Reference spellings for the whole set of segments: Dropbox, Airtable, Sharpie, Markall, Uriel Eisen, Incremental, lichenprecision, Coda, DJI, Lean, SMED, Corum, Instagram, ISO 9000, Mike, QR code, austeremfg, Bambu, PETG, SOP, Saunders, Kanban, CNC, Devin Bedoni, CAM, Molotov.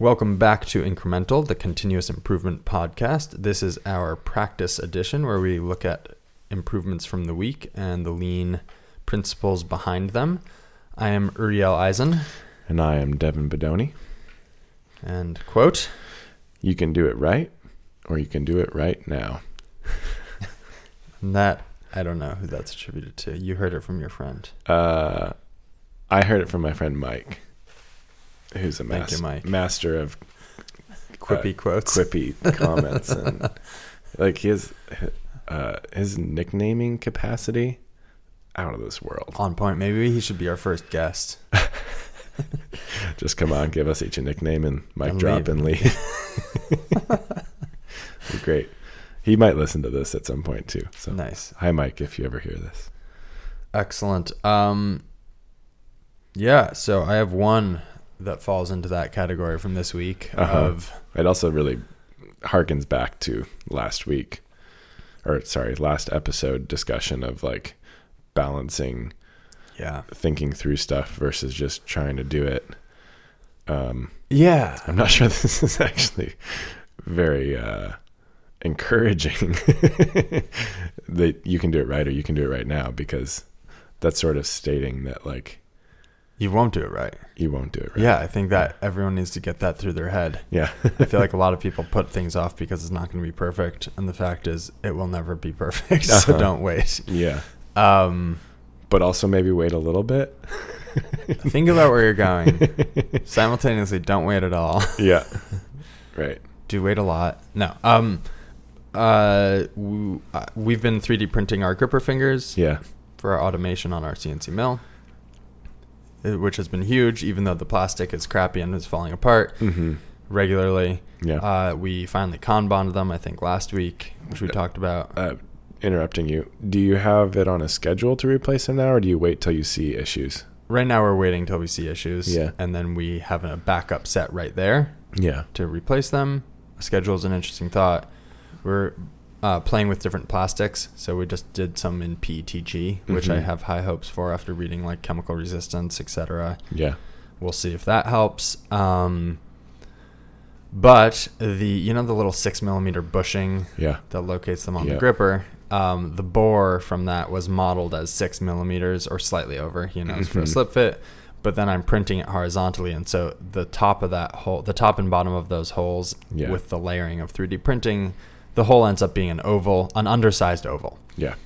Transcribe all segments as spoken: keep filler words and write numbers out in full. Welcome back to Incremental, the continuous improvement podcast. This is our practice edition where we look at improvements from the week and the lean principles behind them. I am Uriel Eisen. And I am Devin Bedoni. And quote, "You can do it right, or you can do it right now." And that, I don't know who that's attributed to. You heard it from your friend. Uh, I heard it from my friend Mike, who's a mas- you, Mike. master of quippy uh, quotes, quippy comments, and like his uh, his nicknaming capacity out of this world. On point. Maybe he should be our first guest. Just come on, give us each a nickname and mic and drop leave. and leave. Great. He might listen to this at some point too. So nice. Hi, Mike, if you ever hear this. Excellent. Um, yeah. So I have one that falls into that category from this week. Uh-huh. Of it also really harkens back to last week, or sorry, last episode discussion of like balancing, yeah, thinking through stuff versus just trying to do it. Um, yeah. I'm not sure this is actually very uh, encouraging that you can do it right or you can do it right now, because that's sort of stating that like you won't do it right. You won't do it right. Yeah, I think that everyone needs to get that through their head. Yeah. I feel like a lot of people put things off because it's not going to be perfect, and the fact is it will never be perfect, so uh-huh. don't wait. Yeah. Um, but also maybe wait a little bit. Think about where you're going. Simultaneously, don't wait at all. Yeah. Right. Do wait a lot. No. Um, uh, we, uh, we've been three D printing our gripper fingers. Yeah. For our automation on our C N C mill, which has been huge, even though the plastic is crappy and is falling apart mm-hmm. regularly. Yeah. Uh, we finally Kanban'd them, I think, last week, which we uh, talked about. Uh, interrupting you. Do you have it on a schedule to replace them now, or do you wait till you see issues? Right now we're waiting till we see issues. Yeah. And then we have a backup set right there. Yeah. To replace them. A schedule is an interesting thought. We're uh, playing with different plastics. So we just did some in P E T G, which mm-hmm. I have high hopes for after reading like chemical resistance, et cetera. Yeah. We'll see if that helps. Um, but the, you know, the little six millimeter bushing yeah. that locates them on yeah. the gripper, um, the bore from that was modeled as six millimeters or slightly over, you know, mm-hmm. for a slip fit. But then I'm printing it horizontally, and so the top of that hole, the top and bottom of those holes yeah. with the layering of three D printing, the hole ends up being an oval, an undersized oval. Yeah.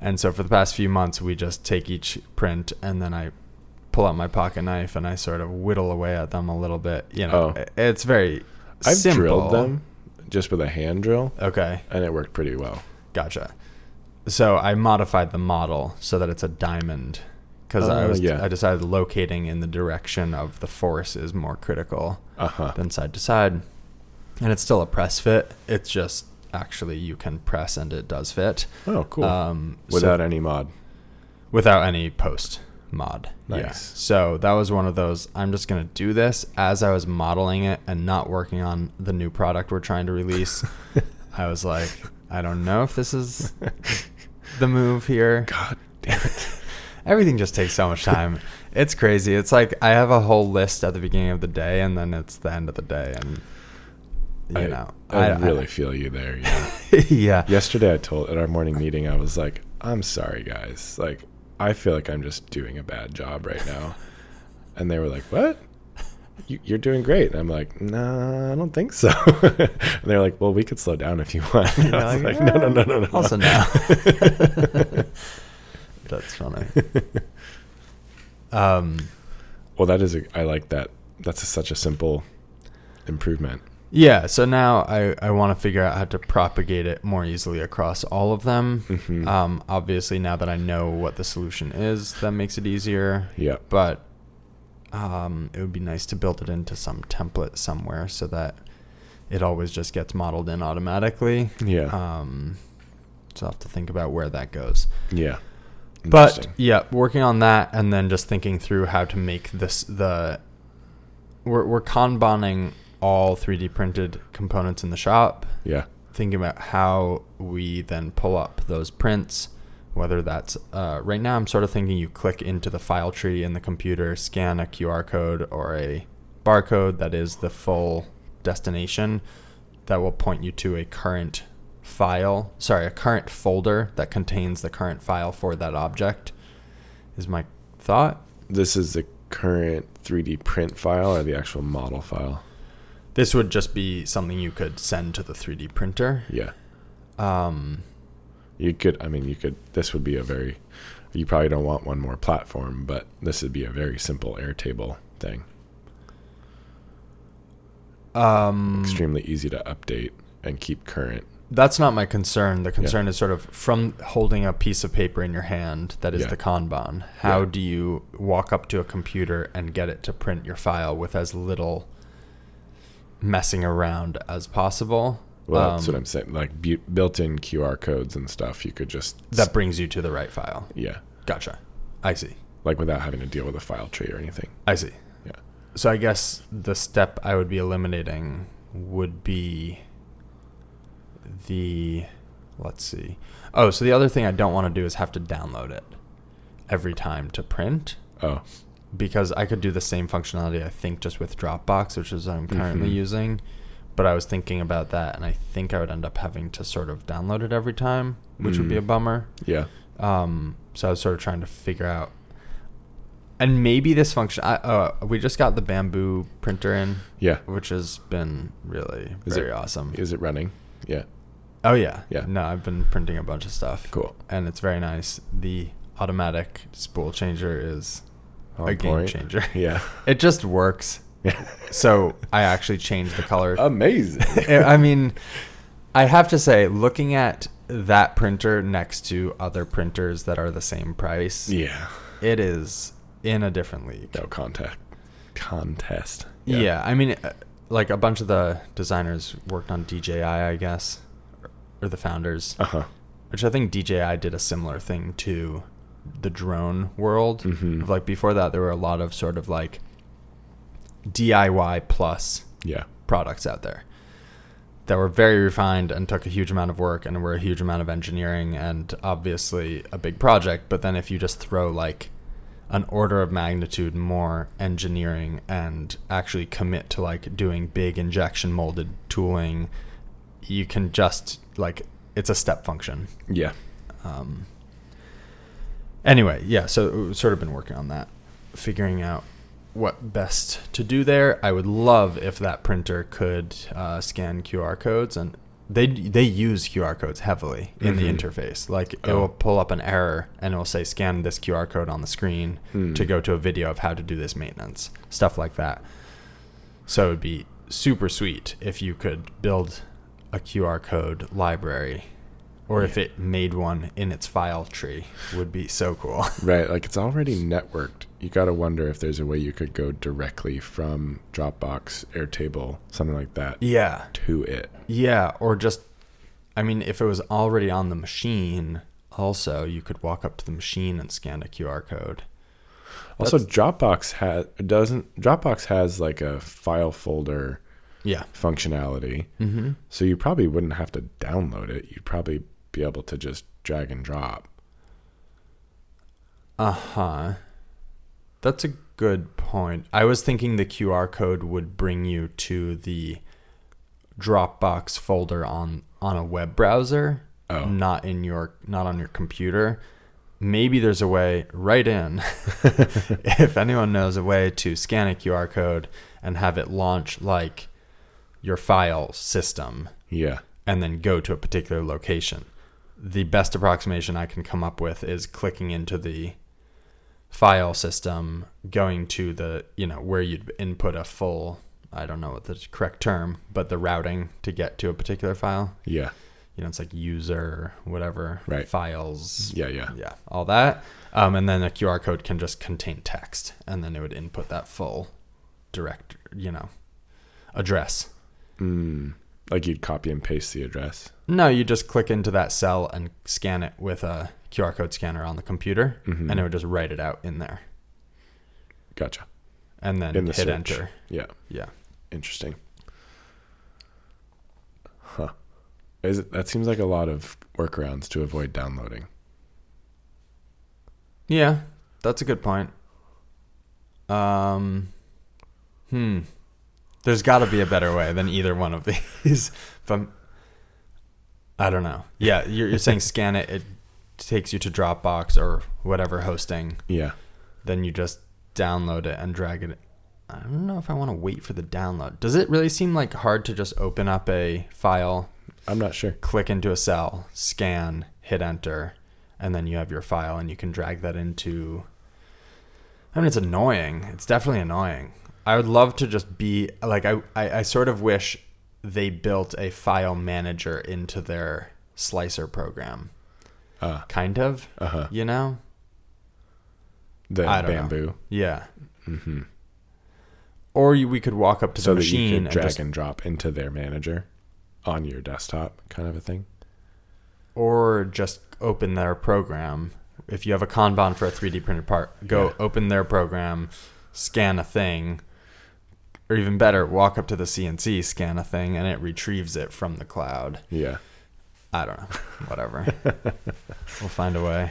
And so for the past few months, we just take each print, and then I pull out my pocket knife, and I sort of whittle away at them a little bit. You know, oh. it's very I've simple. Drilled them just with a hand drill. Okay. And it worked pretty well. Gotcha. So I modified the model so that it's a diamond. Because uh, I was, yeah. I decided locating in the direction of the force is more critical uh-huh. than side to side, and it's still a press fit. It's just actually you can press and it does fit. Oh, cool! Um, without so, any mod, without any post mod. Nice. Yeah. So that was one of those. I'm just gonna do this as I was modeling it and not working on the new product we're trying to release. I was like, I don't know if this is the move here. God damn it. Everything just takes so much time. It's crazy. It's like I have a whole list at the beginning of the day, and then it's the end of the day, and you I, know. I, I really I, feel you there. Yeah. yeah. Yesterday, I told at our morning meeting, I was like, "I'm sorry, guys. Like, I feel like I'm just doing a bad job right now," and they were like, "What? You, you're doing great." And I'm like, "Nah, I don't think so." And they're like, "Well, we could slow down if you want." And I was like, like, "No, no, no, no, no." Also, no. That's funny. um, well, that is, a, I like that. That's a, such a simple improvement. Yeah. So now I, I want to figure out how to propagate it more easily across all of them. Mm-hmm. Um, obviously now that I know what the solution is, that makes it easier. Yeah. But um, it would be nice to build it into some template somewhere so that it always just gets modeled in automatically. Yeah. Um, so I'll have to think about where that goes. Yeah. But yeah, working on that, and then just thinking through how to make this the we're we're Kanban'ing all three D printed components in the shop. Yeah. Thinking about how we then pull up those prints, whether that's uh, right now I'm sort of thinking you click into the file tree in the computer, scan a Q R code or a barcode that is the full destination that will point you to a current file, sorry, a current folder that contains the current file for that object, is my thought. This is the current three D print file or the actual model file? This would just be something you could send to the three D printer. Yeah. Um, you could, I mean, you could, this would be a very, you probably don't want one more platform, but this would be a very simple Airtable thing. Um, Extremely easy to update and keep current. That's not my concern. The concern yeah. is sort of from holding a piece of paper in your hand that is yeah. the Kanban. How yeah. do you walk up to a computer and get it to print your file with as little messing around as possible? Well, that's um, what I'm saying. Like bu- built-in Q R codes and stuff, you could just... That brings you to the right file. Yeah. Gotcha. I see. Like without having to deal with a file tree or anything. I see. Yeah. So I guess the step I would be eliminating would be... The let's see. Oh, so the other thing I don't want to do is have to download it every time to print. Oh, because I could do the same functionality, I think, just with Dropbox, which is what I'm currently mm-hmm. using. But I was thinking about that, and I think I would end up having to sort of download it every time, which mm. would be a bummer. Yeah. Um. So I was sort of trying to figure out, and maybe this function. I, uh, we just got the Bambu printer in. Yeah. Which has been really is very it, awesome. Is it running? Yeah. Oh, yeah. Yeah. No, I've been printing a bunch of stuff. Cool. And it's very nice. The automatic spool changer is On a point. game changer. Yeah. It just works. Yeah. So I actually changed the color. Amazing. I mean, I have to say, looking at that printer next to other printers that are the same price. Yeah. It is in a different league. No contact. Contest. Yeah. yeah I mean, like a bunch of the designers worked on D J I, I guess. Or the founders, uh-huh. which I think D J I did a similar thing to the drone world. Mm-hmm. Like before that, there were a lot of sort of like D I Y plus yeah. products out there that were very refined and took a huge amount of work and were a huge amount of engineering and obviously a big project. But then if you just throw like an order of magnitude more engineering and actually commit to like doing big injection molded tooling, you can just like it's a step function. Yeah. Um, anyway, yeah. So sort of been working on that, figuring out what best to do there. I would love if that printer could uh, scan Q R codes, and they they use Q R codes heavily in mm-hmm. the interface. Like oh. it will pull up an error and it will say scan this Q R code on the screen mm. to go to a video of how to do this maintenance, stuff like that. So it would be super sweet if you could build a Q R code library, or yeah. if it made one in its file tree, would be so cool. Right, like it's already networked. You got to wonder if there's a way you could go directly from Dropbox, Airtable, something like that. Yeah. To it. Yeah, or just, I mean, if it was already on the machine, also you could walk up to the machine and scan a Q R code. That's, also, Dropbox has doesn't Dropbox has like a file folder. Yeah, functionality. Mm-hmm. So you probably wouldn't have to download it. You'd probably be able to just drag and drop. Uh-huh. That's a good point. I was thinking the Q R code would bring you to the Dropbox folder on, on a web browser, oh. not in your not on your computer. Maybe there's a way right in, if anyone knows a way to scan a Q R code and have it launch like your file system, yeah, and then go to a particular location. The best approximation I can come up with is clicking into the file system, going to the, you know, where you'd input a full, I don't know what the correct term, but the routing to get to a particular file. Yeah. You know, it's like user, whatever, right. files. Yeah, yeah. Yeah, all that. Um, and then a Q R code can just contain text, and then it would input that full direct, you know, address. Mm, like you'd copy and paste the address? No, you just click into that cell and scan it with a Q R code scanner on the computer, mm-hmm. and it would just write it out in there. Gotcha. And then hit search. Enter. Yeah. Yeah. Interesting. Huh. Is it, that seems like a lot of workarounds to avoid downloading. Yeah, that's a good point. Um, hmm. There's got to be a better way than either one of these. If I'm, I don't know. Yeah, you're, you're saying scan it. It takes you to Dropbox or whatever hosting. Yeah. Then you just download it and drag it. I don't know if I want to wait for the download. Does it really seem like hard to just open up a file? I'm not sure. Click into a cell, scan, hit enter, and then you have your file and you can drag that into... I mean, it's annoying. It's definitely annoying. I would love to just be... like I, I, I sort of wish they built a file manager into their slicer program. Uh, kind of, uh-huh. you know? The I don't Bambu. Know. Yeah. Mm-hmm. Or you, we could walk up to so the machine you could and drag just, and drop into their manager on your desktop, kind of a thing. Or just open their program. If you have a Kanban for a three D printed part, go yeah. open their program, scan a thing, or even better, walk up to the C N C, scan a thing, and it retrieves it from the cloud. Yeah. I don't know. Whatever. We'll find a way.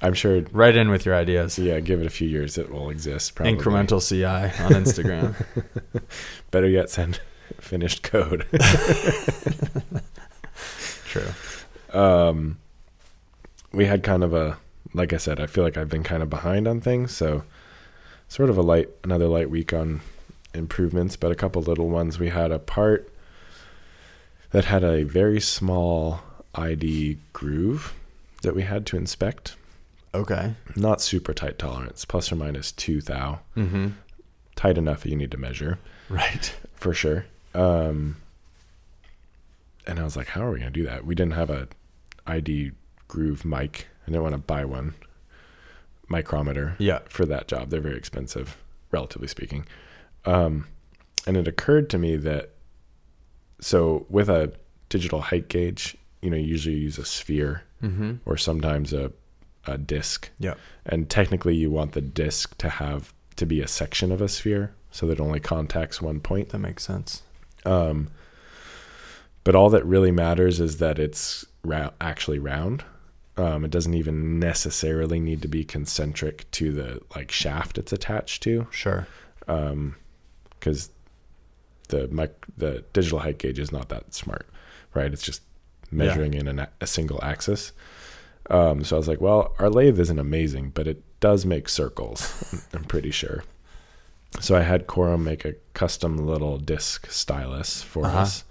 I'm sure. Right in with your ideas. Yeah, give it a few years. It will exist. Probably. Incremental C I on Instagram. Better yet, send finished code. True. Um, we had kind of a, like I said, I feel like I've been kind of behind on things. So sort of a light, another light week on improvements, but a couple little ones. We had a part that had a very small I D groove that we had to inspect. Okay. Not super tight tolerance, plus or minus two thou. Mm-hmm. Tight enough that you need to measure. Right. For sure. Um, and I was like, how are we going to do that? We didn't have a I D groove mic. I didn't want to buy one micrometer yeah. for that job. They're very expensive, relatively speaking. Um, and it occurred to me that, so with a digital height gauge, you know, you usually use a sphere mm-hmm. or sometimes a a disc. Yeah. And technically you want the disc to have to be a section of a sphere so that it only contacts one point. That makes sense. Um, but all that really matters is that it's ra- actually round. Um, it doesn't even necessarily need to be concentric to the like shaft it's attached to. Sure. Um, 'cause the mic- the digital height gauge is not that smart, right? It's just measuring yeah. in an a-, a single axis. Um, so I was like, well, our lathe isn't amazing, but it does make circles, I'm pretty sure. So I had Corum make a custom little disc stylus for uh-huh. us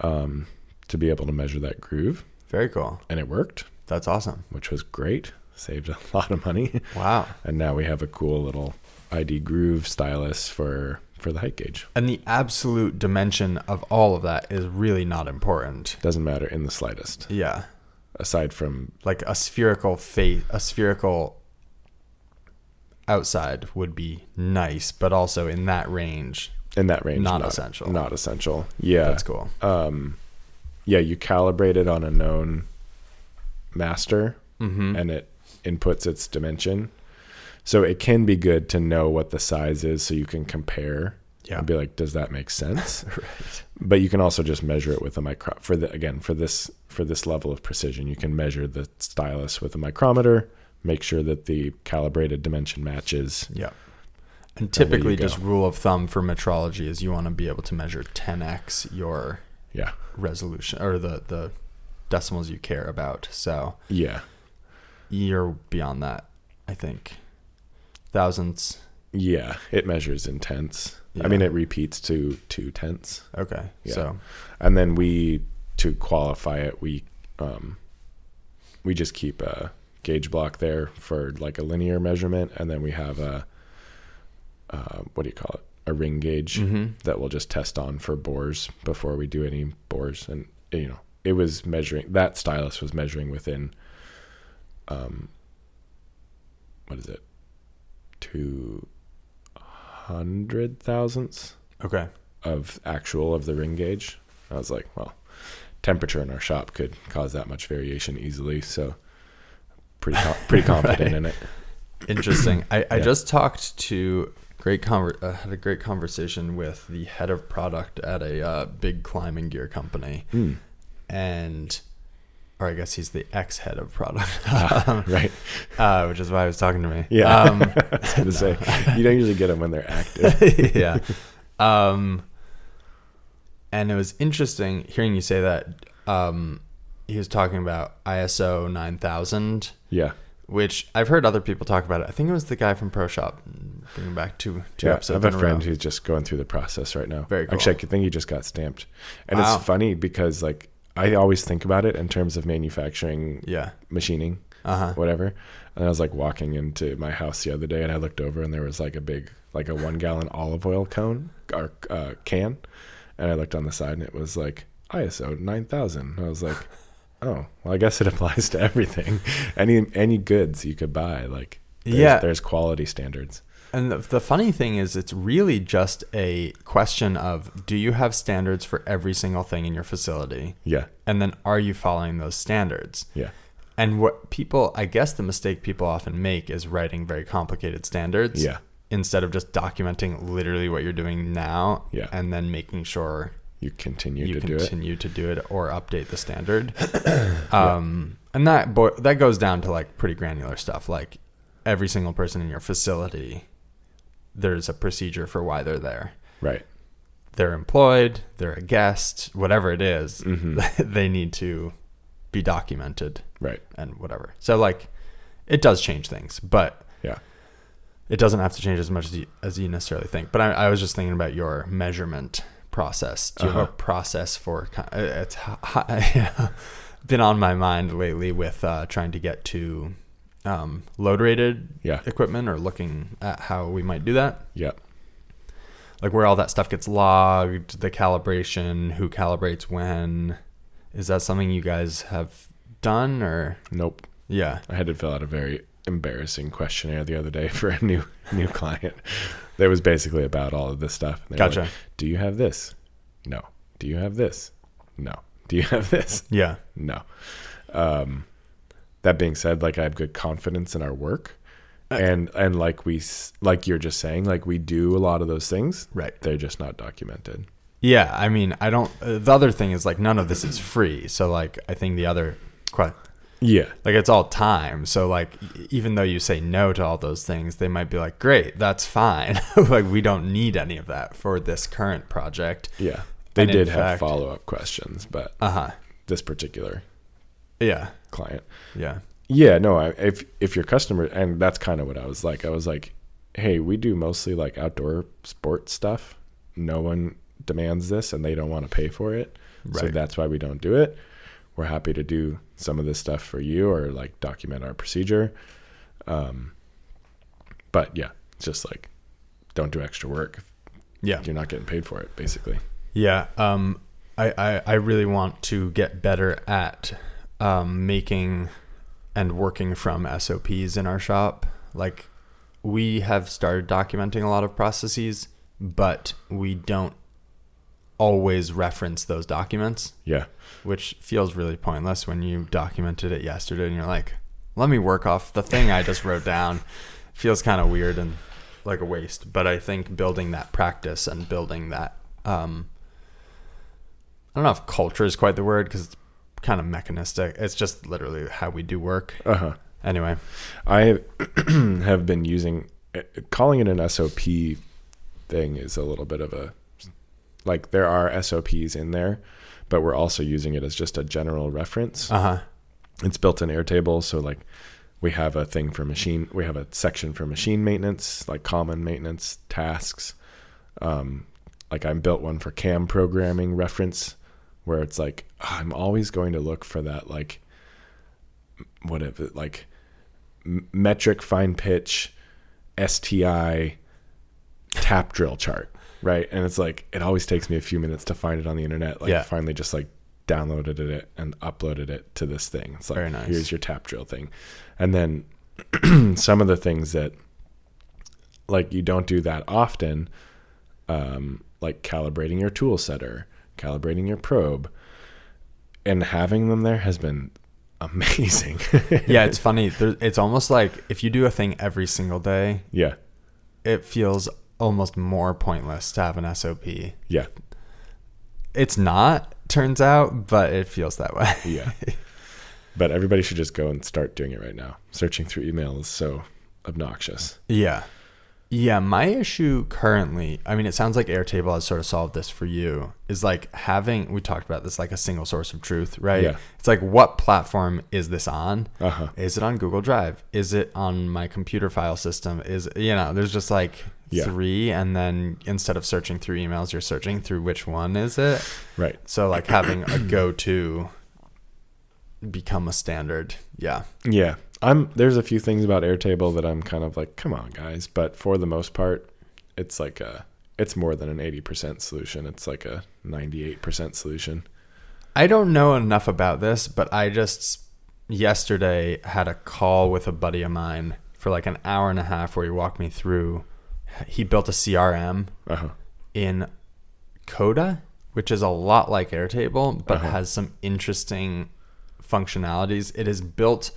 um, to be able to measure that groove. Very cool. And it worked. That's awesome. Which was great. Saved a lot of money. Wow. And now we have a cool little I D groove stylus for, for the height gauge. And the absolute dimension of all of that is really not important. Doesn't matter in the slightest. Yeah. Aside from like a spherical face, a spherical outside would be nice, but also in that range, in that range, not, not essential, not essential. Yeah. That's cool. Um, yeah. You calibrate it on a known master mm-hmm. and it inputs its dimension. So it can be good to know what the size is so you can compare yeah. and be like, does that make sense? Right. But you can also just measure it with a micro for the, again, for this, for this level of precision, you can measure the stylus with a micrometer, make sure that the calibrated dimension matches. Yeah. And typically and just rule of thumb for metrology is you want to be able to measure ten X your yeah. resolution or the, the decimals you care about. So yeah, you're beyond that, I think. Thousandths. Yeah, it measures in tenths. Yeah. I mean, it repeats to two tenths. Okay. Yeah. So, and then we to qualify it, we um, we just keep a gauge block there for like a linear measurement, and then we have a uh, what do you call it? A ring gauge mm-hmm. that we'll just test on for bores before we do any bores, and you know, it was measuring that stylus was measuring within um, what is it? Two hundred thousandths okay. of actual of the ring gauge. I was like, well, temperature in our shop could cause that much variation easily. So pretty, co- pretty confident right. in it. Interesting. I, yeah. I just talked to great conver- uh, had a great conversation with the head of product at a uh, big climbing gear company. Mm. And or I guess he's the ex-head of product, um, right? Uh, which is why he was talking to me. Yeah, um, I was going to no. say you don't usually get them when they're active. yeah, um, And it was interesting hearing you say that. Um, he was talking about I S O nine thousand. Yeah. Which I've heard other people talk about it. I think it was the guy from Pro Shop. Bringing back two, two yeah, episodes. I have a friend who's just going through the process right now. Very cool. Actually, I think he just got stamped. And wow. It's funny because like I always think about it in terms of manufacturing, yeah. machining, uh-huh. whatever. And I was like walking into my house the other day and I looked over and there was like a big, like a one gallon olive oil cone or uh, can. And I looked on the side and it was like I S O nine thousand. I was like, oh, well, I guess it applies to everything. any any goods you could buy, like there's, yeah. there's quality standards. And the, the funny thing is it's really just a question of, do you have standards for every single thing in your facility? Yeah. And then are you following those standards? Yeah. And what people, I guess the mistake people often make is writing very complicated standards. Yeah. Instead of just documenting literally what you're doing now. Yeah. And then making sure you continue you to continue do it. You continue to do it or update the standard. um, yeah. And that bo- that goes down to like pretty granular stuff. Like every single person in your facility, there's a procedure for why they're there. Right. They're employed, they're a guest, whatever it is, mm-hmm. they need to be documented. Right. And whatever. So like it does change things, but yeah. It doesn't have to change as much as you, as you necessarily think. But I, I was just thinking about your measurement process. Do you uh-huh. have a process for it's been on my mind lately with uh, trying to get to um, load rated yeah. equipment or looking at how we might do that. Yeah. Like where all that stuff gets logged, the calibration, who calibrates when. Is that something you guys have done or? Nope. Yeah. I had to fill out a very embarrassing questionnaire the other day for a new new client that was basically about all of this stuff. Gotcha. Like, do you have this? No. Do you have this? No. Do you have this? Yeah. No. Um, that being said, like I have good confidence in our work, okay. and and like we like you're just saying, like we do a lot of those things. Right. They're just not documented. Yeah. I mean, I don't. Uh, the other thing is like none of this is free. So like I think the other question. Yeah. Like it's all time. So like, even though you say no to all those things, they might be like, great, that's fine. Like we don't need any of that for this current project. Yeah. They and did have fact, follow-up questions, but uh-huh. this particular yeah. client. Yeah. Yeah. No, I, if, if your customer, and that's kind of what I was like, I was like, hey, we do mostly like outdoor sports stuff. No one demands this and they don't want to pay for it. Right. So that's why we don't do it. We're happy to do some of this stuff for you or like document our procedure. Um, but yeah, it's just like, don't do extra work. Yeah. You're not getting paid for it basically. Yeah. Um, I, I, I really want to get better at, um, making and working from S O Ps in our shop. Like we have started documenting a lot of processes, but we don't always reference those documents. Yeah. Which feels really pointless when you documented it yesterday and you're like, let me work off the thing I just wrote down. Feels kind of weird and like a waste. But I think building that practice and building that, um, I don't know if culture is quite the word because it's kind of mechanistic. It's just literally how we do work. Uh-huh. Anyway. I have been using, calling it an S O P thing is a little bit of a, like there are S O Ps in there. But we're also using it as just a general reference. Uh-huh. It's built in Airtable. So like we have a thing for machine, we have a section for machine maintenance, like common maintenance tasks. Um, like I built one for C A M programming reference where it's like, oh, I'm always going to look for that. Like whatever, like metric, fine pitch, S T I tap drill chart. Right. And it's like, it always takes me a few minutes to find it on the internet. Like yeah. finally just like downloaded it and uploaded it to this thing. It's like, very nice. Here's your tap drill thing. And then some of the things that like you don't do that often, um, like calibrating your tool setter, calibrating your probe, and having them there has been amazing. Yeah. It's funny. There, it's almost like if you do a thing every single day, yeah, it feels almost more pointless to have an S O P. Yeah. It's not, turns out, but it feels that way. Yeah. But everybody should just go and start doing it right now. Searching through email is so obnoxious. Yeah. Yeah, my issue currently, I mean, it sounds like Airtable has sort of solved this for you, is like having, we talked about this, like a single source of truth, right? Yeah. It's like, what platform is this on? Uh-huh. Is it on Google Drive? Is it on my computer file system? Is, you know, there's just like yeah. three, and then instead of searching through emails, you're searching through which one is it? Right. So like having a go-to become a standard. Yeah. Yeah. I'm there's a few things about Airtable that I'm kind of like, come on guys, but for the most part, it's like a it's more than an eighty percent solution. It's like a ninety-eight percent solution. I don't know enough about this, but I just yesterday had a call with a buddy of mine for like an hour and a half where he walked me through. He built a C R M uh-huh. in Coda, which is a lot like Airtable, but uh-huh. has some interesting functionalities. It is built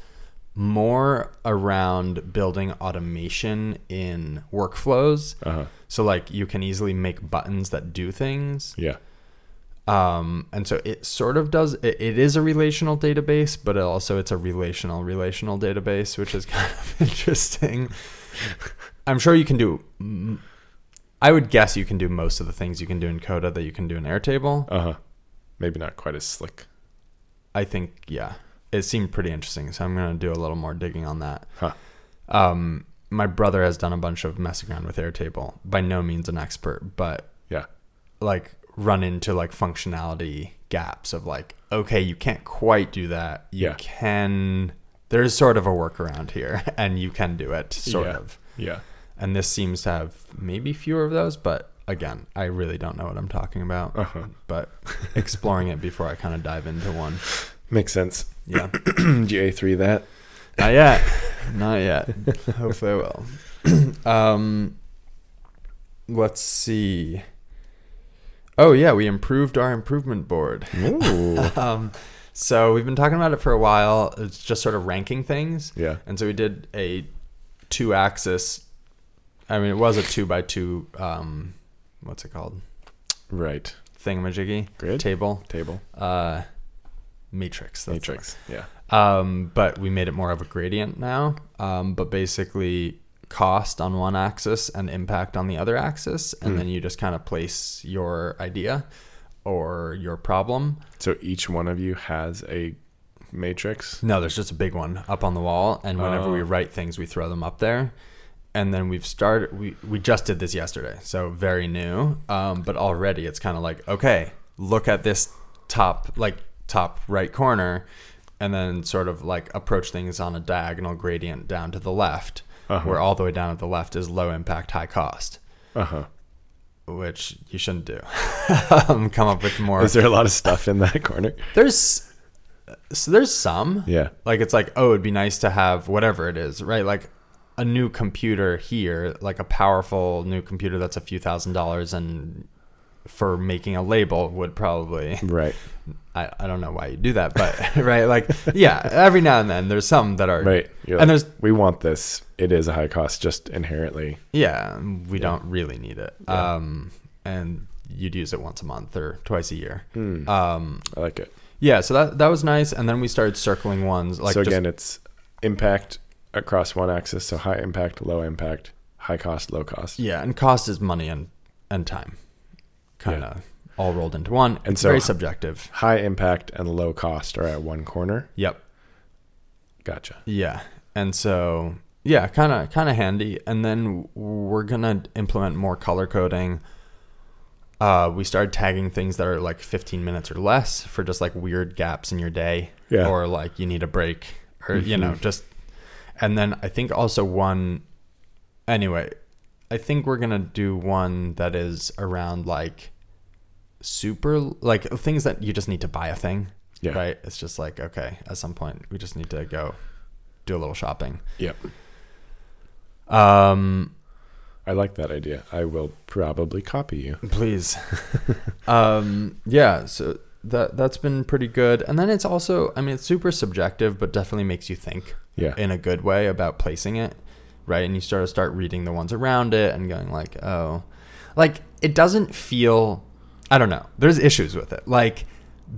more around building automation in workflows. Uh-huh. So like you can easily make buttons that do things. Yeah. Um, and so it sort of does, it, it is a relational database, but it also it's a relational relational database, which is kind of interesting. I'm sure you can do, I would guess you can do most of the things you can do in Coda that you can do in Airtable. Uh-huh. Maybe not quite as slick. I think, yeah. It seemed pretty interesting, so I'm going to do a little more digging on that. Huh. Um, my brother has done a bunch of messing around with Airtable. By no means an expert, but yeah, like run into like functionality gaps of like, okay, you can't quite do that. You yeah. can. There's sort of a workaround here, and you can do it, sort yeah. of. Yeah. And this seems to have maybe fewer of those, but again, I really don't know what I'm talking about. Uh-huh. But exploring it before I kind of dive into one. Makes sense. Yeah. G A three that? Not yet. Not yet. Hopefully I will. um, let's see. Oh, yeah. We improved our improvement board. Ooh. um, so we've been talking about it for a while. It's just sort of ranking things. Yeah. And so we did a two-axis. I mean, it was a two-by-two. Um, what's it called? Right. Thingamajiggy. Grid? Table. Table. Uh Matrix. That's Matrix. Yeah. Um, but we made it more of a gradient now. Um, but basically cost on one axis and impact on the other axis. And mm. then you just kind of place your idea or your problem. So each one of you has a matrix? No, there's just a big one up on the wall. And whenever oh. we write things, we throw them up there. And then we've started, we, we just did this yesterday. So very new. Um, but already it's kind of like, okay, look at this top, like, top right corner, and then sort of like approach things on a diagonal gradient down to the left, uh-huh. where all the way down at the left is low impact, high cost, uh-huh. which you shouldn't do. um, come up with more. Is there a lot of stuff in that corner? There's so there's some. Yeah. Like it's like, oh, it'd be nice to have whatever it is, right? Like a new computer here, like a powerful new computer that's a few thousand dollars and for making a label would probably right. I, I don't know why you do that, but right, like yeah, every now and then there's some that are right. You're and like, there's we want this. It is a high cost just inherently. Yeah, we yeah. don't really need it. Yeah. Um, and you'd use it once a month or twice a year. Hmm. Um, I like it. Yeah, so that that was nice, and then we started circling ones. Like so again, just, it's impact across one axis, so high impact, low impact, high cost, low cost. Yeah, and cost is money and and time, kind of. Yeah. All rolled into one. And it's so very subjective. High impact and low cost are at one corner. Yep. Gotcha. Yeah. And so, yeah, kind of kind of handy. And then we're going to implement more color coding. Uh, we started tagging things that are like fifteen minutes or less for just like weird gaps in your day. Yeah. Or like you need a break or, mm-hmm. you know, just. And then I think also one. Anyway, I think we're going to do one that is around like. Super like things that you just need to buy a thing, yeah. right? It's just like, okay, at some point we just need to go do a little shopping. Yep. Um, I like that idea. I will probably copy you. Please. um, yeah. So that that's been pretty good. And then it's also, I mean, it's super subjective, but definitely makes you think. Yeah. In a good way about placing it, right? And you sort of start reading the ones around it and going like, oh, like it doesn't feel. I don't know. There's issues with it. Like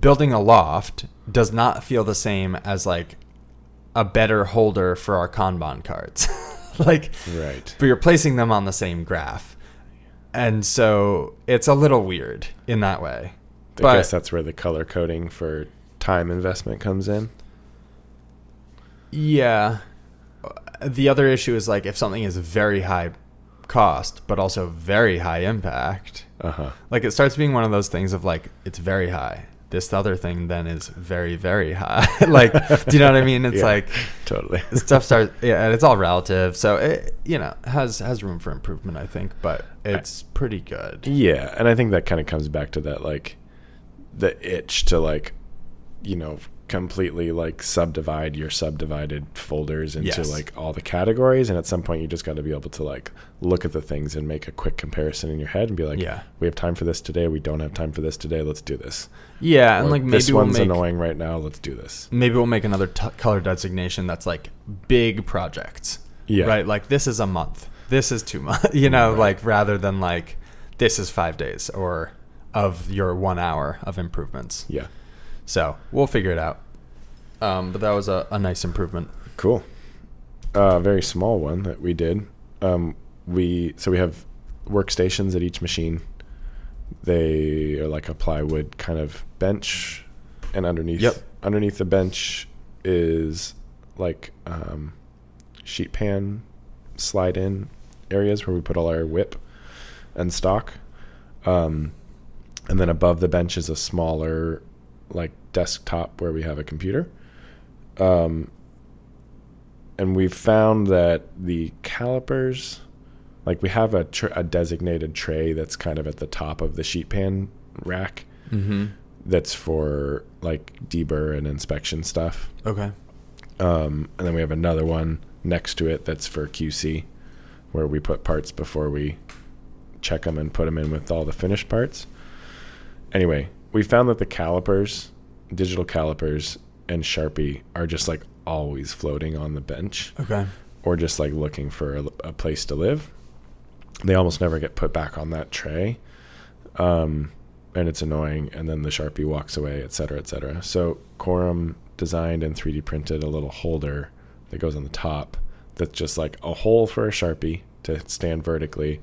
building a loft does not feel the same as like a better holder for our Kanban cards. like, right. But you're placing them on the same graph. And so it's a little weird in that way. I but, guess that's where the color coding for time investment comes in. Yeah. The other issue is like if something is very high cost, but also very high impact, uh-huh. like it starts being one of those things of like, it's very high. This other thing then is very, very high. Like, do you know what I mean? It's yeah, like totally stuff starts. Yeah. And it's all relative. So it, you know, has, has room for improvement, I think, but it's I, pretty good. Yeah. And I think that kind of comes back to that, like the itch to like, you know, completely like subdivide your subdivided folders into yes. like all the categories. And at some point you just got to be able to like look at the things and make a quick comparison in your head and be like, yeah, we have time for this today. We don't have time for this today. Let's do this. Yeah. Or and like, maybe this one's we'll make, annoying right now. Let's do this. Maybe we'll make another t- color designation. That's like big projects, yeah. right? Like this is a month, this is two months, you know, right. like rather than like, this is five days or of your one hour of improvements. Yeah. So we'll figure it out. Um, but that was a, a nice improvement. Cool. A uh, very small one that we did. Um, we So we have workstations at each machine. They are like a plywood kind of bench. And underneath yep. underneath the bench is like um, sheet pan slide in areas where we put all our whip and stock. Um, and then above the bench is a smaller like desktop where we have a computer. Um, and we've found that the calipers, like we have a, tr- a designated tray that's kind of at the top of the sheet pan rack mm-hmm. that's for like deburr and inspection stuff. Okay. Um, and then we have another one next to it that's for Q C where we put parts before we check them and put them in with all the finished parts. Anyway, we found that the calipers, digital calipers, and Sharpie are just like always floating on the bench. Okay. Or just like looking for a, a place to live. They almost never get put back on that tray. Um, and it's annoying. And then the Sharpie walks away, et cetera, et cetera. So Corum designed and three D printed a little holder that goes on the top that's just like a hole for a Sharpie to stand vertically.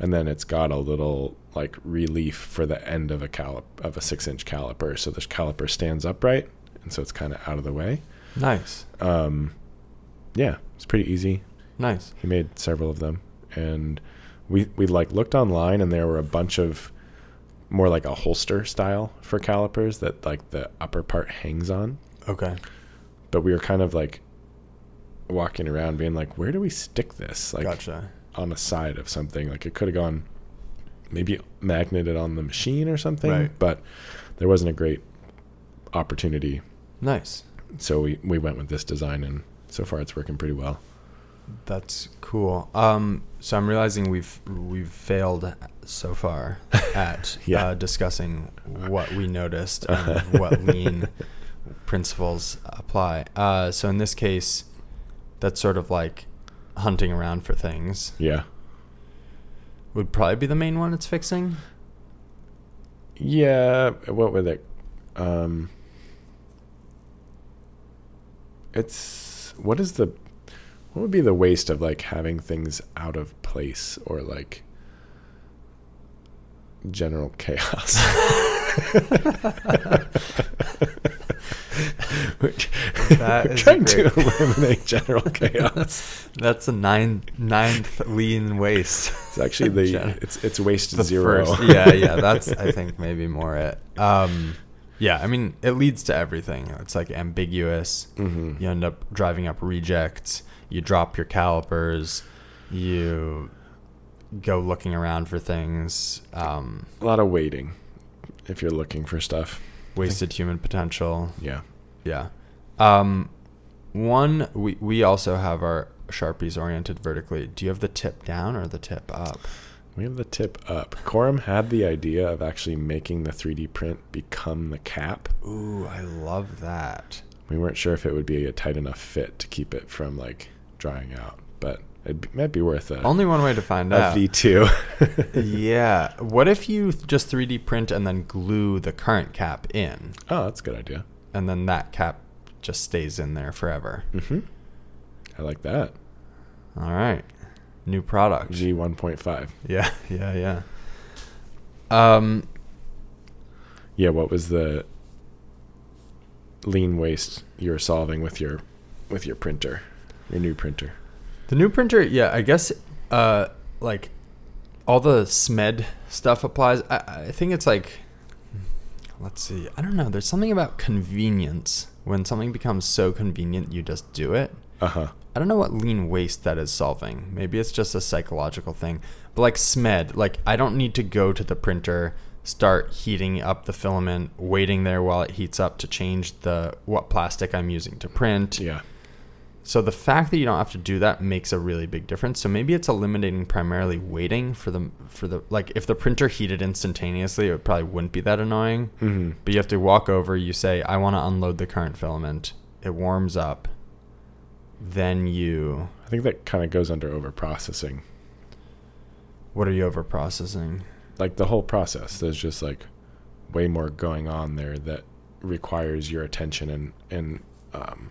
And then it's got a little like relief for the end of a calip of a six inch caliper. So the caliper stands upright. And so it's kind of out of the way. Nice. Um, yeah, it's pretty easy. Nice. He made several of them. And we, we like looked online and there were a bunch of more like a holster style for calipers that like the upper part hangs on. Okay. But we were kind of like walking around being like, where do we stick this? Like, gotcha. On the side of something, like it could have gone maybe magneted on the machine or something, right. But there wasn't a great opportunity. Nice. So we, we went with this design and so far it's working pretty well. That's cool. Um, so I'm realizing we've, we've failed so far at yeah. uh, discussing what we noticed and what lean principles apply. Uh, so in this case, that's sort of like hunting around for things. Yeah. Would probably be the main one it's fixing. Yeah. What were they? Um, it's, what is the, what would be the waste of like having things out of place or like general chaos? That is trying to eliminate general chaos. That's a nine, ninth lean waste. It's actually the Gen- it's it's waste the zero. First, yeah, yeah. That's I think maybe more it. Um, yeah, I mean it leads to everything. It's like ambiguous. Mm-hmm. You end up driving up rejects. You drop your calipers. You go looking around for things. Um, a lot of waiting if you're looking for stuff. Wasted human potential. Yeah. Yeah. Um, one, we, we also have our Sharpies oriented vertically. Do you have the tip down or the tip up? We have the tip up. Corum had the idea of actually making the three D print become the cap. Ooh, I love that. We weren't sure if it would be a tight enough fit to keep it from like drying out, but it might be worth it. Only one way to find out. A V two. Yeah. What if you just three D print and then glue the current cap in? Oh, that's a good idea. And then that cap just stays in there forever. Mm-hmm. I like that. All right. New product. G one point five. Yeah, yeah, yeah. Um. Yeah, what was the lean waste you were solving with your with your printer, your new printer? The new printer, yeah, I guess uh, like all the S M E D stuff applies. I, I think it's like, let's see, I don't know. There's something about convenience. When something becomes so convenient, you just do it. Uh-huh. I don't know what lean waste that is solving. Maybe it's just a psychological thing. But like S M E D, like I don't need to go to the printer, start heating up the filament, waiting there while it heats up to change the what plastic I'm using to print. Yeah. So the fact that you don't have to do that makes a really big difference. So maybe it's eliminating primarily waiting for the for the like if the printer heated instantaneously, it probably wouldn't be that annoying. Mm-hmm. But you have to walk over. You say, I want to unload the current filament. It warms up. Then you. I think that kind of goes under overprocessing. What are you overprocessing? Like the whole process. There's just like way more going on there that requires your attention and and um.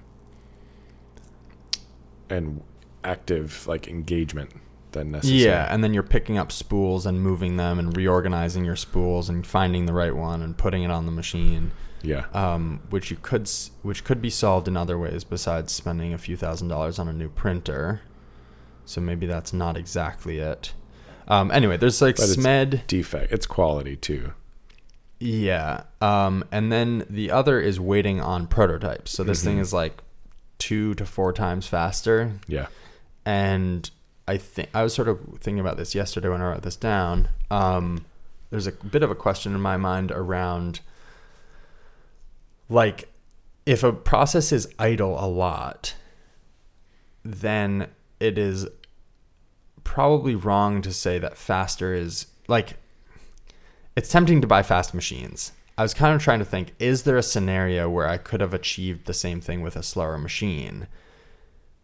and active like engagement than necessary. Yeah, and then you're picking up spools and moving them and reorganizing your spools and finding the right one and putting it on the machine. Yeah. Um, which you could which could be solved in other ways besides spending a few thousand dollars on a new printer. So maybe that's not exactly it. Um, anyway, there's like but S M E D it's defect. It's quality too. Yeah. Um, and then the other is waiting on prototypes. So this mm-hmm. thing is like two to four times faster. Yeah. And I think I was sort of thinking about this yesterday when I wrote this down. Um, there's a bit of a question in my mind around like if a process is idle a lot, then it is probably wrong to say that faster is like it's tempting to buy fast machines. I was kind of trying to think, is there a scenario where I could have achieved the same thing with a slower machine?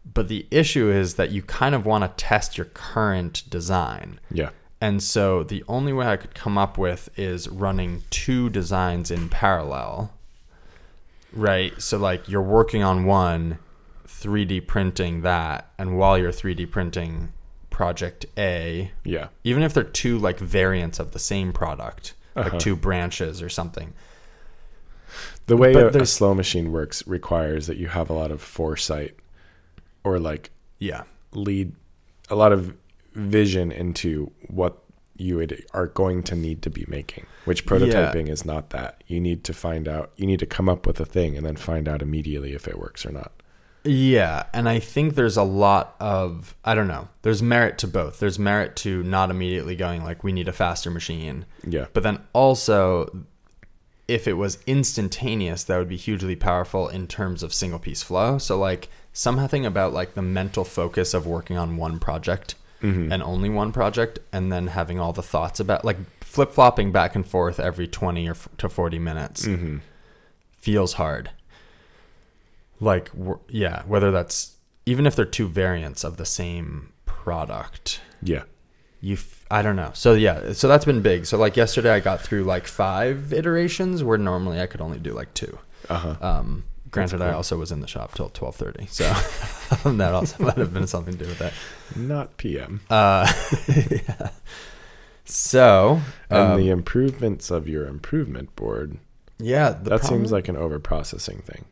But the issue is that you kind of want to test your current design. Yeah. And so the only way I could come up with is running two designs in parallel, right? So like you're working on one, three D printing that, and while you're three D printing project A, yeah. even if they're two like variants of the same product, like uh-huh. two branches or something. The way a, a slow machine works requires that you have a lot of foresight or like yeah, lead a lot of vision into what you are going to need to be making, which prototyping yeah. is not that. You need to find out, you need to come up with a thing and then find out immediately if it works or not. Yeah, and I think there's a lot of, I don't know, there's merit to both. There's merit to not immediately going like, we need a faster machine. Yeah. But then also, if it was instantaneous, that would be hugely powerful in terms of single piece flow. So like something about like the mental focus of working on one project mm-hmm. and only one project and then having all the thoughts about like flip-flopping back and forth every twenty or to forty minutes mm-hmm. feels hard. Like, yeah, whether that's, even if they're two variants of the same product. Yeah. you, f- I don't know. So, yeah, so that's been big. So, like, yesterday I got through, like, five iterations where normally I could only do, like, two. Uh-huh. Um, granted, cool. I also was in the shop till twelve thirty. So, that also might have been something to do with that. Not P M. Uh, yeah. So. And um, the improvements of your improvement board. Yeah. The that problem- seems like an over-processing thing.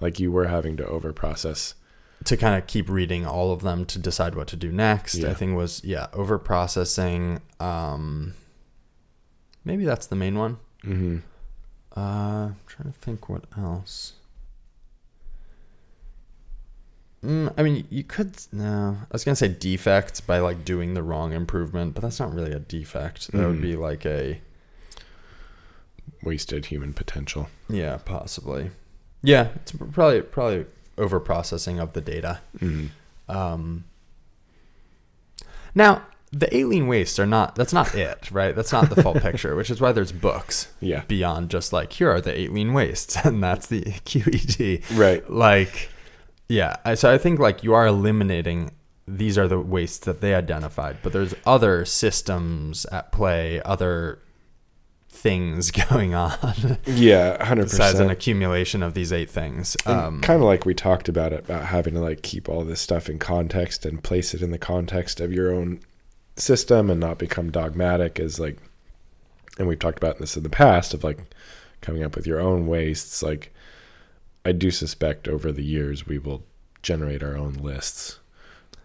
Like you were having to overprocess to kind of keep reading all of them to decide what to do next. Yeah. I think was yeah overprocessing. Um, maybe that's the main one. Mm-hmm. Uh, I'm trying to think what else. Mm, I mean, you could no. I was gonna say defects by like doing the wrong improvement, but that's not really a defect. That mm. would be like a wasted human potential. Yeah, possibly. Yeah, it's probably probably overprocessing of the data. Mm-hmm. Um, now, the eight lean wastes are not, that's not it, right? That's not the full picture, which is why there's books yeah. beyond just like, here are the eight lean wastes, and that's the Q E D. Right. Like, yeah, I, so I think like you are eliminating, these are the wastes that they identified, but there's other systems at play, other things going on. Yeah, one hundred percent. Besides an accumulation of these eight things. Um, kind of like we talked about it, about having to like keep all this stuff in context and place it in the context of your own system and not become dogmatic is like, and we've talked about this in the past of like coming up with your own wastes. Like I do suspect over the years we will generate our own lists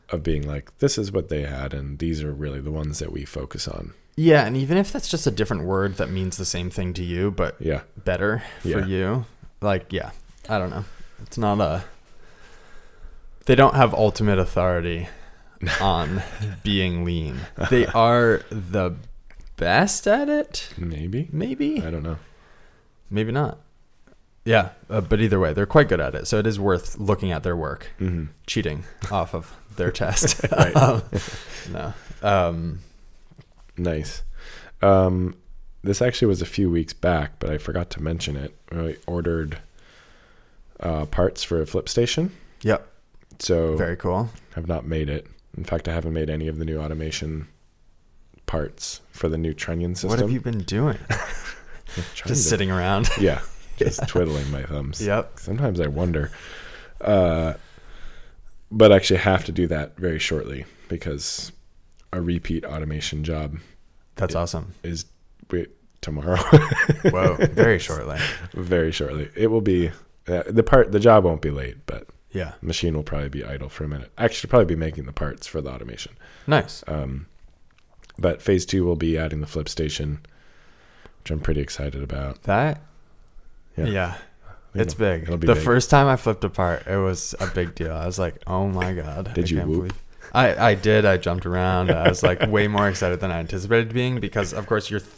of being like, this is what they had and these are really the ones that we focus on. Yeah, and even if that's just a different word that means the same thing to you, but yeah, better for yeah. you. Like, yeah, I don't know. It's not a... They don't have ultimate authority on being lean. They are the best at it? Maybe. Maybe? I don't know. Maybe not. Yeah, uh, but either way, they're quite good at it. So it is worth looking at their work, mm-hmm. cheating off of their test. Right. um, no. Um... Nice. Um, this actually was a few weeks back, but I forgot to mention it. I ordered uh, parts for a flip station. Yep. So very cool. I've not made it. In fact, I haven't made any of the new automation parts for the new trunnion system. What have you been doing? just to, sitting around. yeah. Just yeah. twiddling my thumbs. Yep. Sometimes I wonder. Uh, but I actually have to do that very shortly because... a repeat automation job. That's awesome. Is wait, tomorrow. Whoa. Very shortly. Very shortly. It will be uh, the part, the job won't be late, but yeah, machine will probably be idle for a minute. Actually probably be making the parts for the automation. Nice. Um, but phase two will be adding the flip station, which I'm pretty excited about. That. Yeah. yeah. It's know, big. It'll be the big. First time I flipped a part, it was a big deal. I was like, oh my God. Did I you can't whoop? Believe- I, I did. I jumped around. I was like way more excited than I anticipated being because, of course, you're th-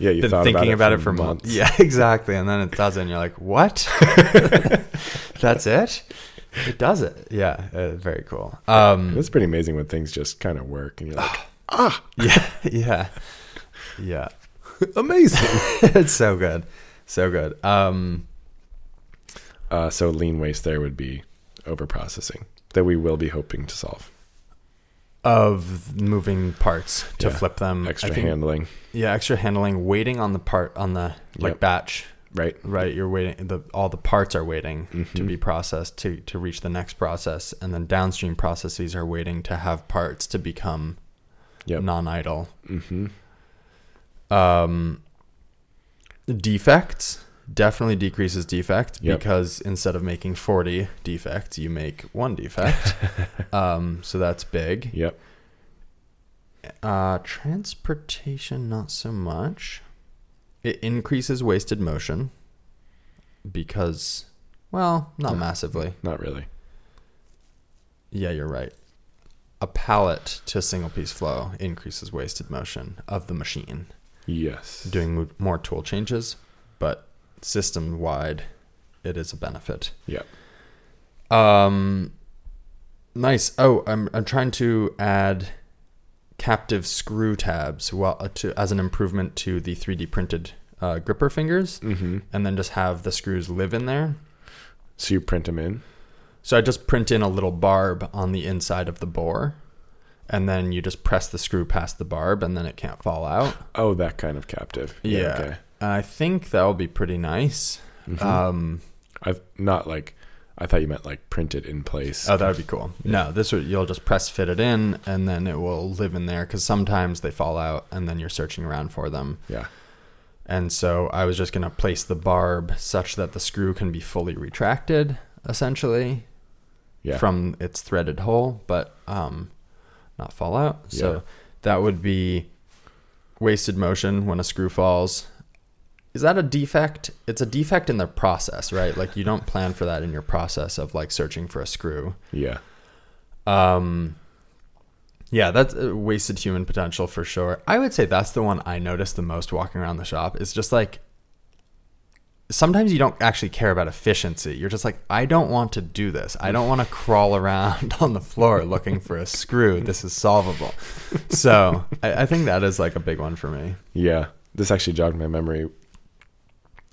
yeah, you been thought thinking about it for, about it for months. months. Yeah, exactly. And then it doesn't. You're like, what? That's it? It does it. Yeah, uh, very cool. Um, it's pretty amazing when things just kind of work and you're like, ah. Yeah, yeah, yeah. Amazing. It's so good. So good. Um, uh, so lean waste there would be overprocessing that we will be hoping to solve. Of moving parts to yeah. flip them, extra think, handling. Yeah, extra handling, waiting on the part on the like yep. batch. Right, right. You're waiting. The all the parts are waiting mm-hmm. to be processed to to reach the next process, and then downstream processes are waiting to have parts to become yep. non-idle. Mm-hmm. Um, defects definitely decreases defect yep. because instead of making forty defects, you make one defect. um, so that's big. Yep. Uh, transportation, not so much. It increases wasted motion because, well, not yeah, massively. Not really. Yeah, you're right. A pallet to single piece flow increases wasted motion of the machine. Yes. Doing more tool changes, but system wide, it is a benefit. Yeah. Um, nice. Oh, I'm I'm trying to add captive screw tabs while uh, to as an improvement to the three D printed uh, gripper fingers, mm-hmm. and then just have the screws live in there. So you print them in. So I just print in a little barb on the inside of the bore, and then you just press the screw past the barb, and then it can't fall out. Oh, that kind of captive. Yeah. yeah okay. I think that will be pretty nice. Mm-hmm. Um, I've not like, I thought you meant like print it in place. Oh, that would be cool. Yeah. No, this would, you'll just press fit it in and then it will live in there because sometimes they fall out and then you're searching around for them. Yeah. And so I was just going to place the barb such that the screw can be fully retracted essentially yeah. from its threaded hole, but um, not fall out. Yeah. So that would be wasted motion when a screw falls. Is that a defect? It's a defect in the process, right? Like you don't plan for that in your process of like searching for a screw. Yeah. Um, yeah, that's a wasted human potential for sure. I would say that's the one I noticed the most walking around the shop. It's just like, sometimes you don't actually care about efficiency. You're just like, I don't want to do this. I don't want to crawl around on the floor looking for a screw. This is solvable. So I, I think that is like a big one for me. Yeah. This actually jogged my memory.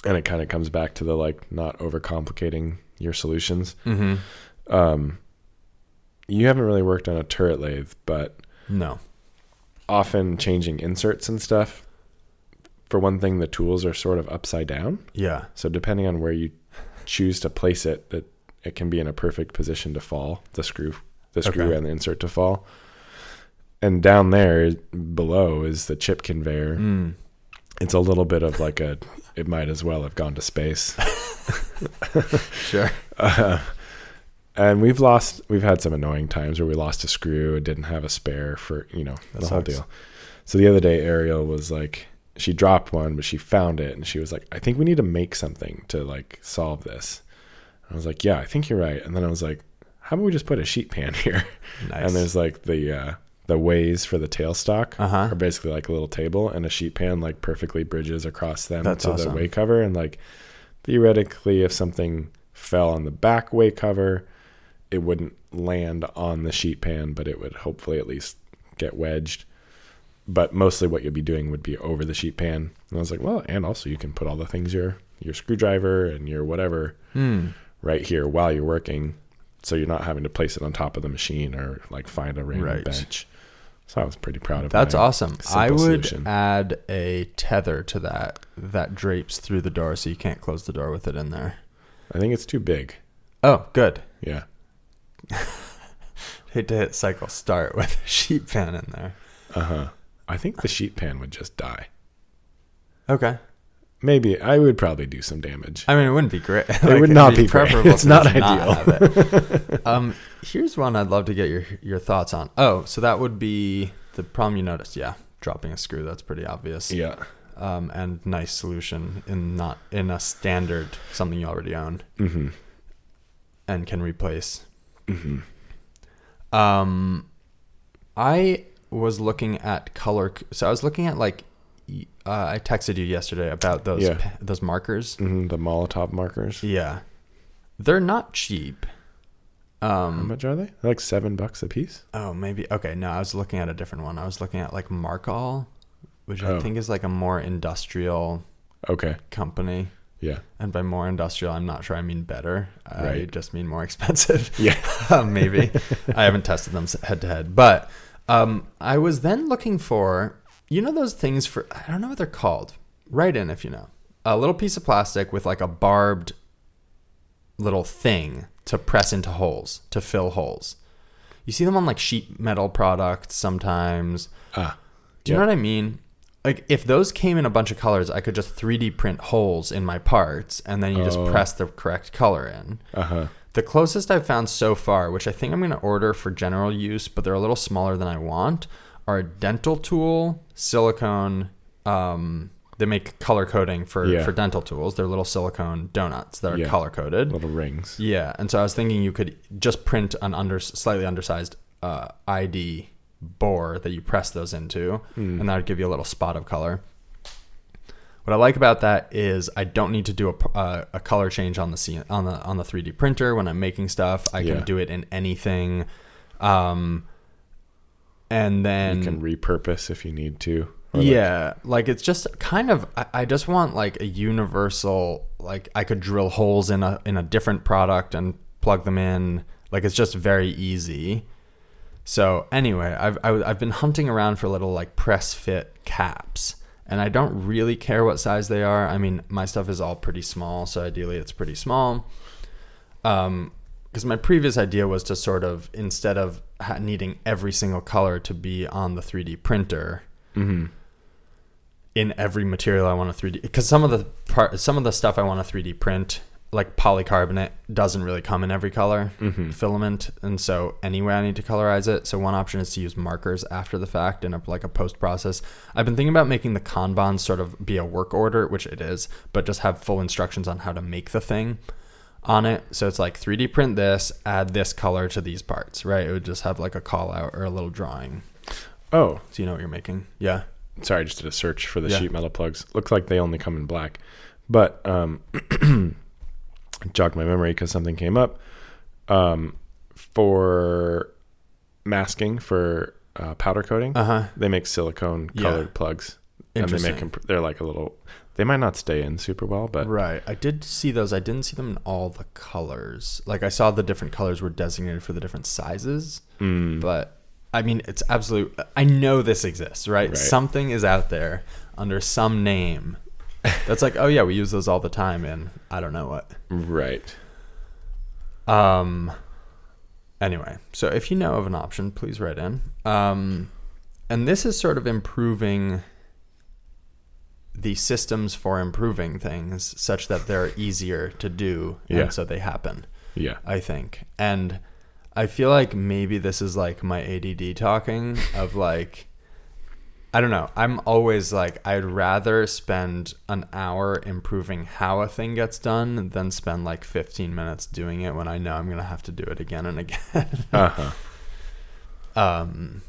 And it kind of comes back to the, like, not overcomplicating your solutions. Mm-hmm. Um, you haven't really worked on a turret lathe, but... No. Often changing inserts and stuff for one thing, the tools are sort of upside down. Yeah. So depending on where you choose to place it, that it can be in a perfect position to fall, the screw, the screw okay. and the insert to fall. And down there below is the chip conveyor. Mm. It's a little bit of like a, it might as well have gone to space. Sure. Uh, and we've lost, we've had some annoying times where we lost a screw and didn't have a spare for, you know, that the sucks. Whole deal. So the other day, Ariel was like, she dropped one, but she found it. And she was like, I think we need to make something to like solve this. And I was like, yeah, I think you're right. And then I was like, how about we just put a sheet pan here? Nice. And there's like the, uh, the ways for the tailstock uh-huh. are basically like a little table, and a sheet pan like perfectly bridges across them That's to awesome. The way cover. And like theoretically, if something fell on the back way cover, it wouldn't land on the sheet pan, but it would hopefully at least get wedged. But mostly what you'd be doing would be over the sheet pan. And I was like, well, and also you can put all the things, your your screwdriver and your whatever mm. right here while you're working. So you're not having to place it on top of the machine or like find a random right. bench. So I was pretty proud of that. That's awesome. I would solution. add a tether to that that drapes through the door so you can't close the door with it in there. I think it's too big. Oh, good. Yeah. Hate to hit cycle start with a sheet pan in there. Uh-huh. I think the sheet pan would just die. Okay. Maybe. I would probably do some damage. I mean, it wouldn't be great. Like, it would not be, be preferable. It's not ideal. Not have it. um, here's one I'd love to get your your thoughts on. Oh, so that would be the problem you noticed. Yeah, dropping a screw. That's pretty obvious. Yeah. Um, and nice solution in not in a standard something you already own mm-hmm. and can replace. Mm-hmm. Um, I was looking at color. So I was looking at like. Uh, I texted you yesterday about those yeah. pa- those markers, mm-hmm, the Molotov markers. Yeah, they're not cheap. Um, How much are they? They're like seven bucks a piece. Oh, maybe. Okay, no, I was looking at a different one. I was looking at like Markall, which oh. I think is like a more industrial okay company. Yeah, and by more industrial, I'm not sure I mean better. Right. I just mean more expensive. Yeah, uh, maybe. I haven't tested them head to head, but um, I was then looking for. You know those things for, I don't know what they're called. Write in if you know. A little piece of plastic with like a barbed little thing to press into holes, to fill holes. You see them on like sheet metal products sometimes. Ah, Do you yep. know what I mean? Like if those came in a bunch of colors, I could just three D print holes in my parts and then you oh. just press the correct color in. Uh-huh. The closest I've found so far, which I think I'm going to order for general use, but they're a little smaller than I want, are a dental tool, silicone. Um, they make color coding for, yeah. for dental tools. They're little silicone donuts that are yeah. color coded. Little rings. Yeah. And so I was thinking you could just print an under slightly undersized uh, I D bore that you press those into, mm. and that would give you a little spot of color. What I like about that is I don't need to do a, uh, a color change on the C, on the on the three D printer when I'm making stuff. I yeah. can do it in anything. Um, And then you can repurpose if you need to. Yeah. Like, like it's just kind of, I, I just want like a universal, like I could drill holes in a, in a different product and plug them in. Like it's just very easy. So anyway, I've, I, I've been hunting around for little like press fit caps and I don't really care what size they are. I mean, my stuff is all pretty small. So ideally it's pretty small. Um, Because my previous idea was to sort of, instead of ha- needing every single color to be on the three D printer mm-hmm. in every material I want to three D, because some of the part, some of the stuff I want to three D print, like polycarbonate, doesn't really come in every color mm-hmm. filament, and so anyway I need to colorize it. So one option is to use markers after the fact in a, like a post process. I've been thinking about making the Kanban sort of be a work order, which it is, but just have full instructions on how to make the thing on it. So it's like three D print this, add this color to these parts, right? It would just have like a call out or a little drawing. Oh. So you know what you're making. Yeah. Sorry, I just did a search for the yeah. sheet metal plugs. Looks like they only come in black. But um, jogged my memory because something came up. Um, for masking, for uh, powder coating, uh-huh. they make silicone colored yeah. plugs. And they make them, they're like a little... They might not stay in super well, but... Right. I did see those. I didn't see them in all the colors. Like, I saw the different colors were designated for the different sizes, mm. but I mean, it's absolute. I know this exists, right? right? Something is out there under some name that's like, oh yeah, we use those all the time, and I don't know what. Right. Um. Anyway, so if you know of an option, please write in. Um, and this is sort of improving the systems for improving things such that they're easier to do, and yeah. so they happen. Yeah, I think. And I feel like maybe this is like my A D D talking of like, I don't know. I'm always like, I'd rather spend an hour improving how a thing gets done than spend like fifteen minutes doing it when I know I'm going to have to do it again and again. uh-huh. Um,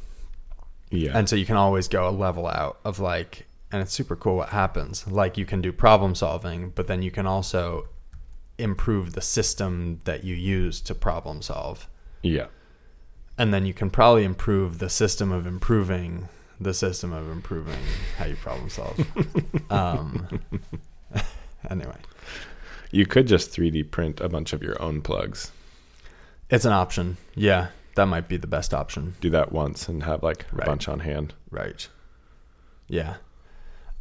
yeah. And so you can always go a level out of like, and it's super cool what happens. Like you can do problem solving, but then you can also improve the system that you use to problem solve. Yeah. And then you can probably improve the system of improving the system of improving how you problem solve. um, anyway. You could just three D print a bunch of your own plugs. It's an option. Yeah. That might be the best option. Do that once and have like a right. bunch on hand. Right. Yeah.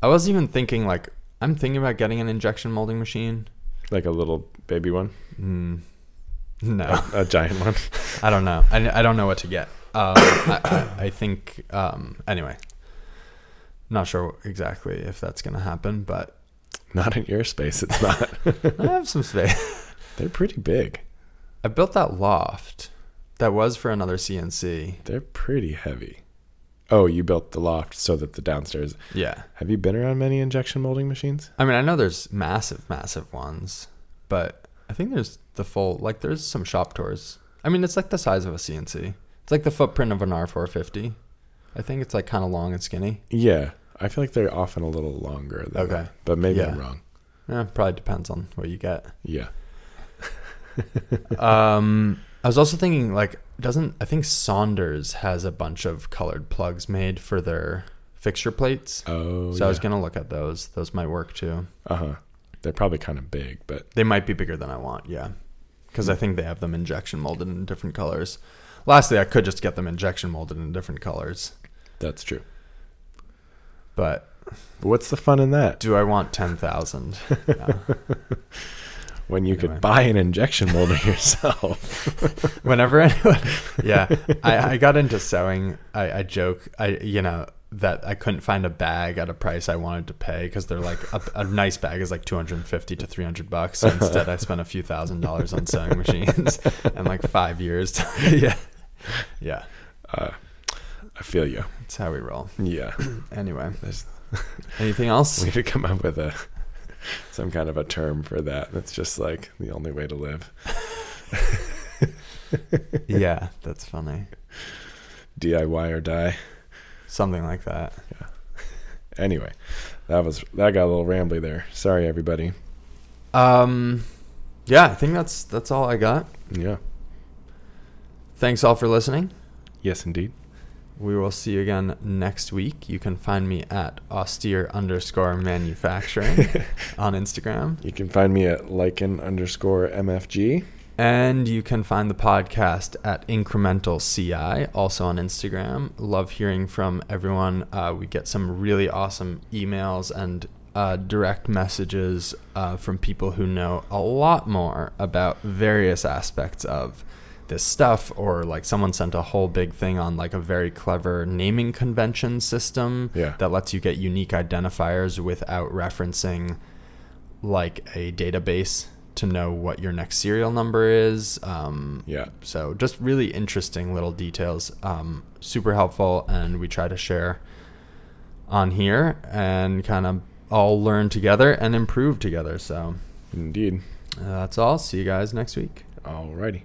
I was even thinking like, I'm thinking about getting an injection molding machine. Like a little baby one? Mm. No. A, a giant one? I don't know. I, I don't know what to get. Um, I, I, I think, um, anyway, not sure exactly if that's going to happen, but. Not in your space, it's not. I have some space. They're pretty big. I built that loft that was for another C N C. They're pretty heavy. Oh, you built the loft so that the downstairs. Yeah. Have you been around many injection molding machines? I mean, I know there's massive, massive ones, but I think there's the full, like there's some shop tours. I mean, it's like the size of a C N C. It's like the footprint of an R four fifty. I think it's like kind of long and skinny. Yeah. I feel like they're often a little longer than okay. that, but maybe yeah. I'm wrong. Yeah, probably depends on what you get. Yeah. um, I was also thinking like, Doesn't I think Saunders has a bunch of colored plugs made for their fixture plates? Oh, so yeah. I was gonna look at those. Those might work too. Uh huh. They're probably kind of big, but they might be bigger than I want. Yeah, because I think they have them injection molded in different colors. Lastly, I could just get them injection molded in different colors. That's true. But what's the fun in that? Do I want ten thousand? No. When you anyway. could buy an injection molder yourself. Whenever anyone, yeah, I, I got into sewing. I, I joke, I you know, that I couldn't find a bag at a price I wanted to pay because they're like a, a nice bag is like two hundred fifty to three hundred bucks. So instead, I spent a few thousand dollars on sewing machines and like five years. To, yeah, yeah. Uh, I feel you. That's how we roll. Yeah. Anyway, there's anything else? We need to come up with a. Some kind of a term for that. That's just like the only way to live. Yeah, that's funny. D I Y or die. Something like that. Yeah. Anyway, that was that got a little rambly there. Sorry, everybody. Um, yeah, I think that's that's all I got. Yeah. Thanks all for listening. Yes, indeed. We will see you again next week. You can find me at austere underscore manufacturing on Instagram. You can find me at lichen underscore M F G. And you can find the podcast at Incremental C I, also on Instagram. Love hearing from everyone. Uh, we get some really awesome emails and uh, direct messages uh, from people who know a lot more about various aspects of this stuff, or like someone sent a whole big thing on like a very clever naming convention system yeah. that lets you get unique identifiers without referencing like a database to know what your next serial number is. Um, yeah. So just really interesting little details, um, super helpful. And we try to share on here and kind of all learn together and improve together. So indeed, uh, that's all. See you guys next week. All righty.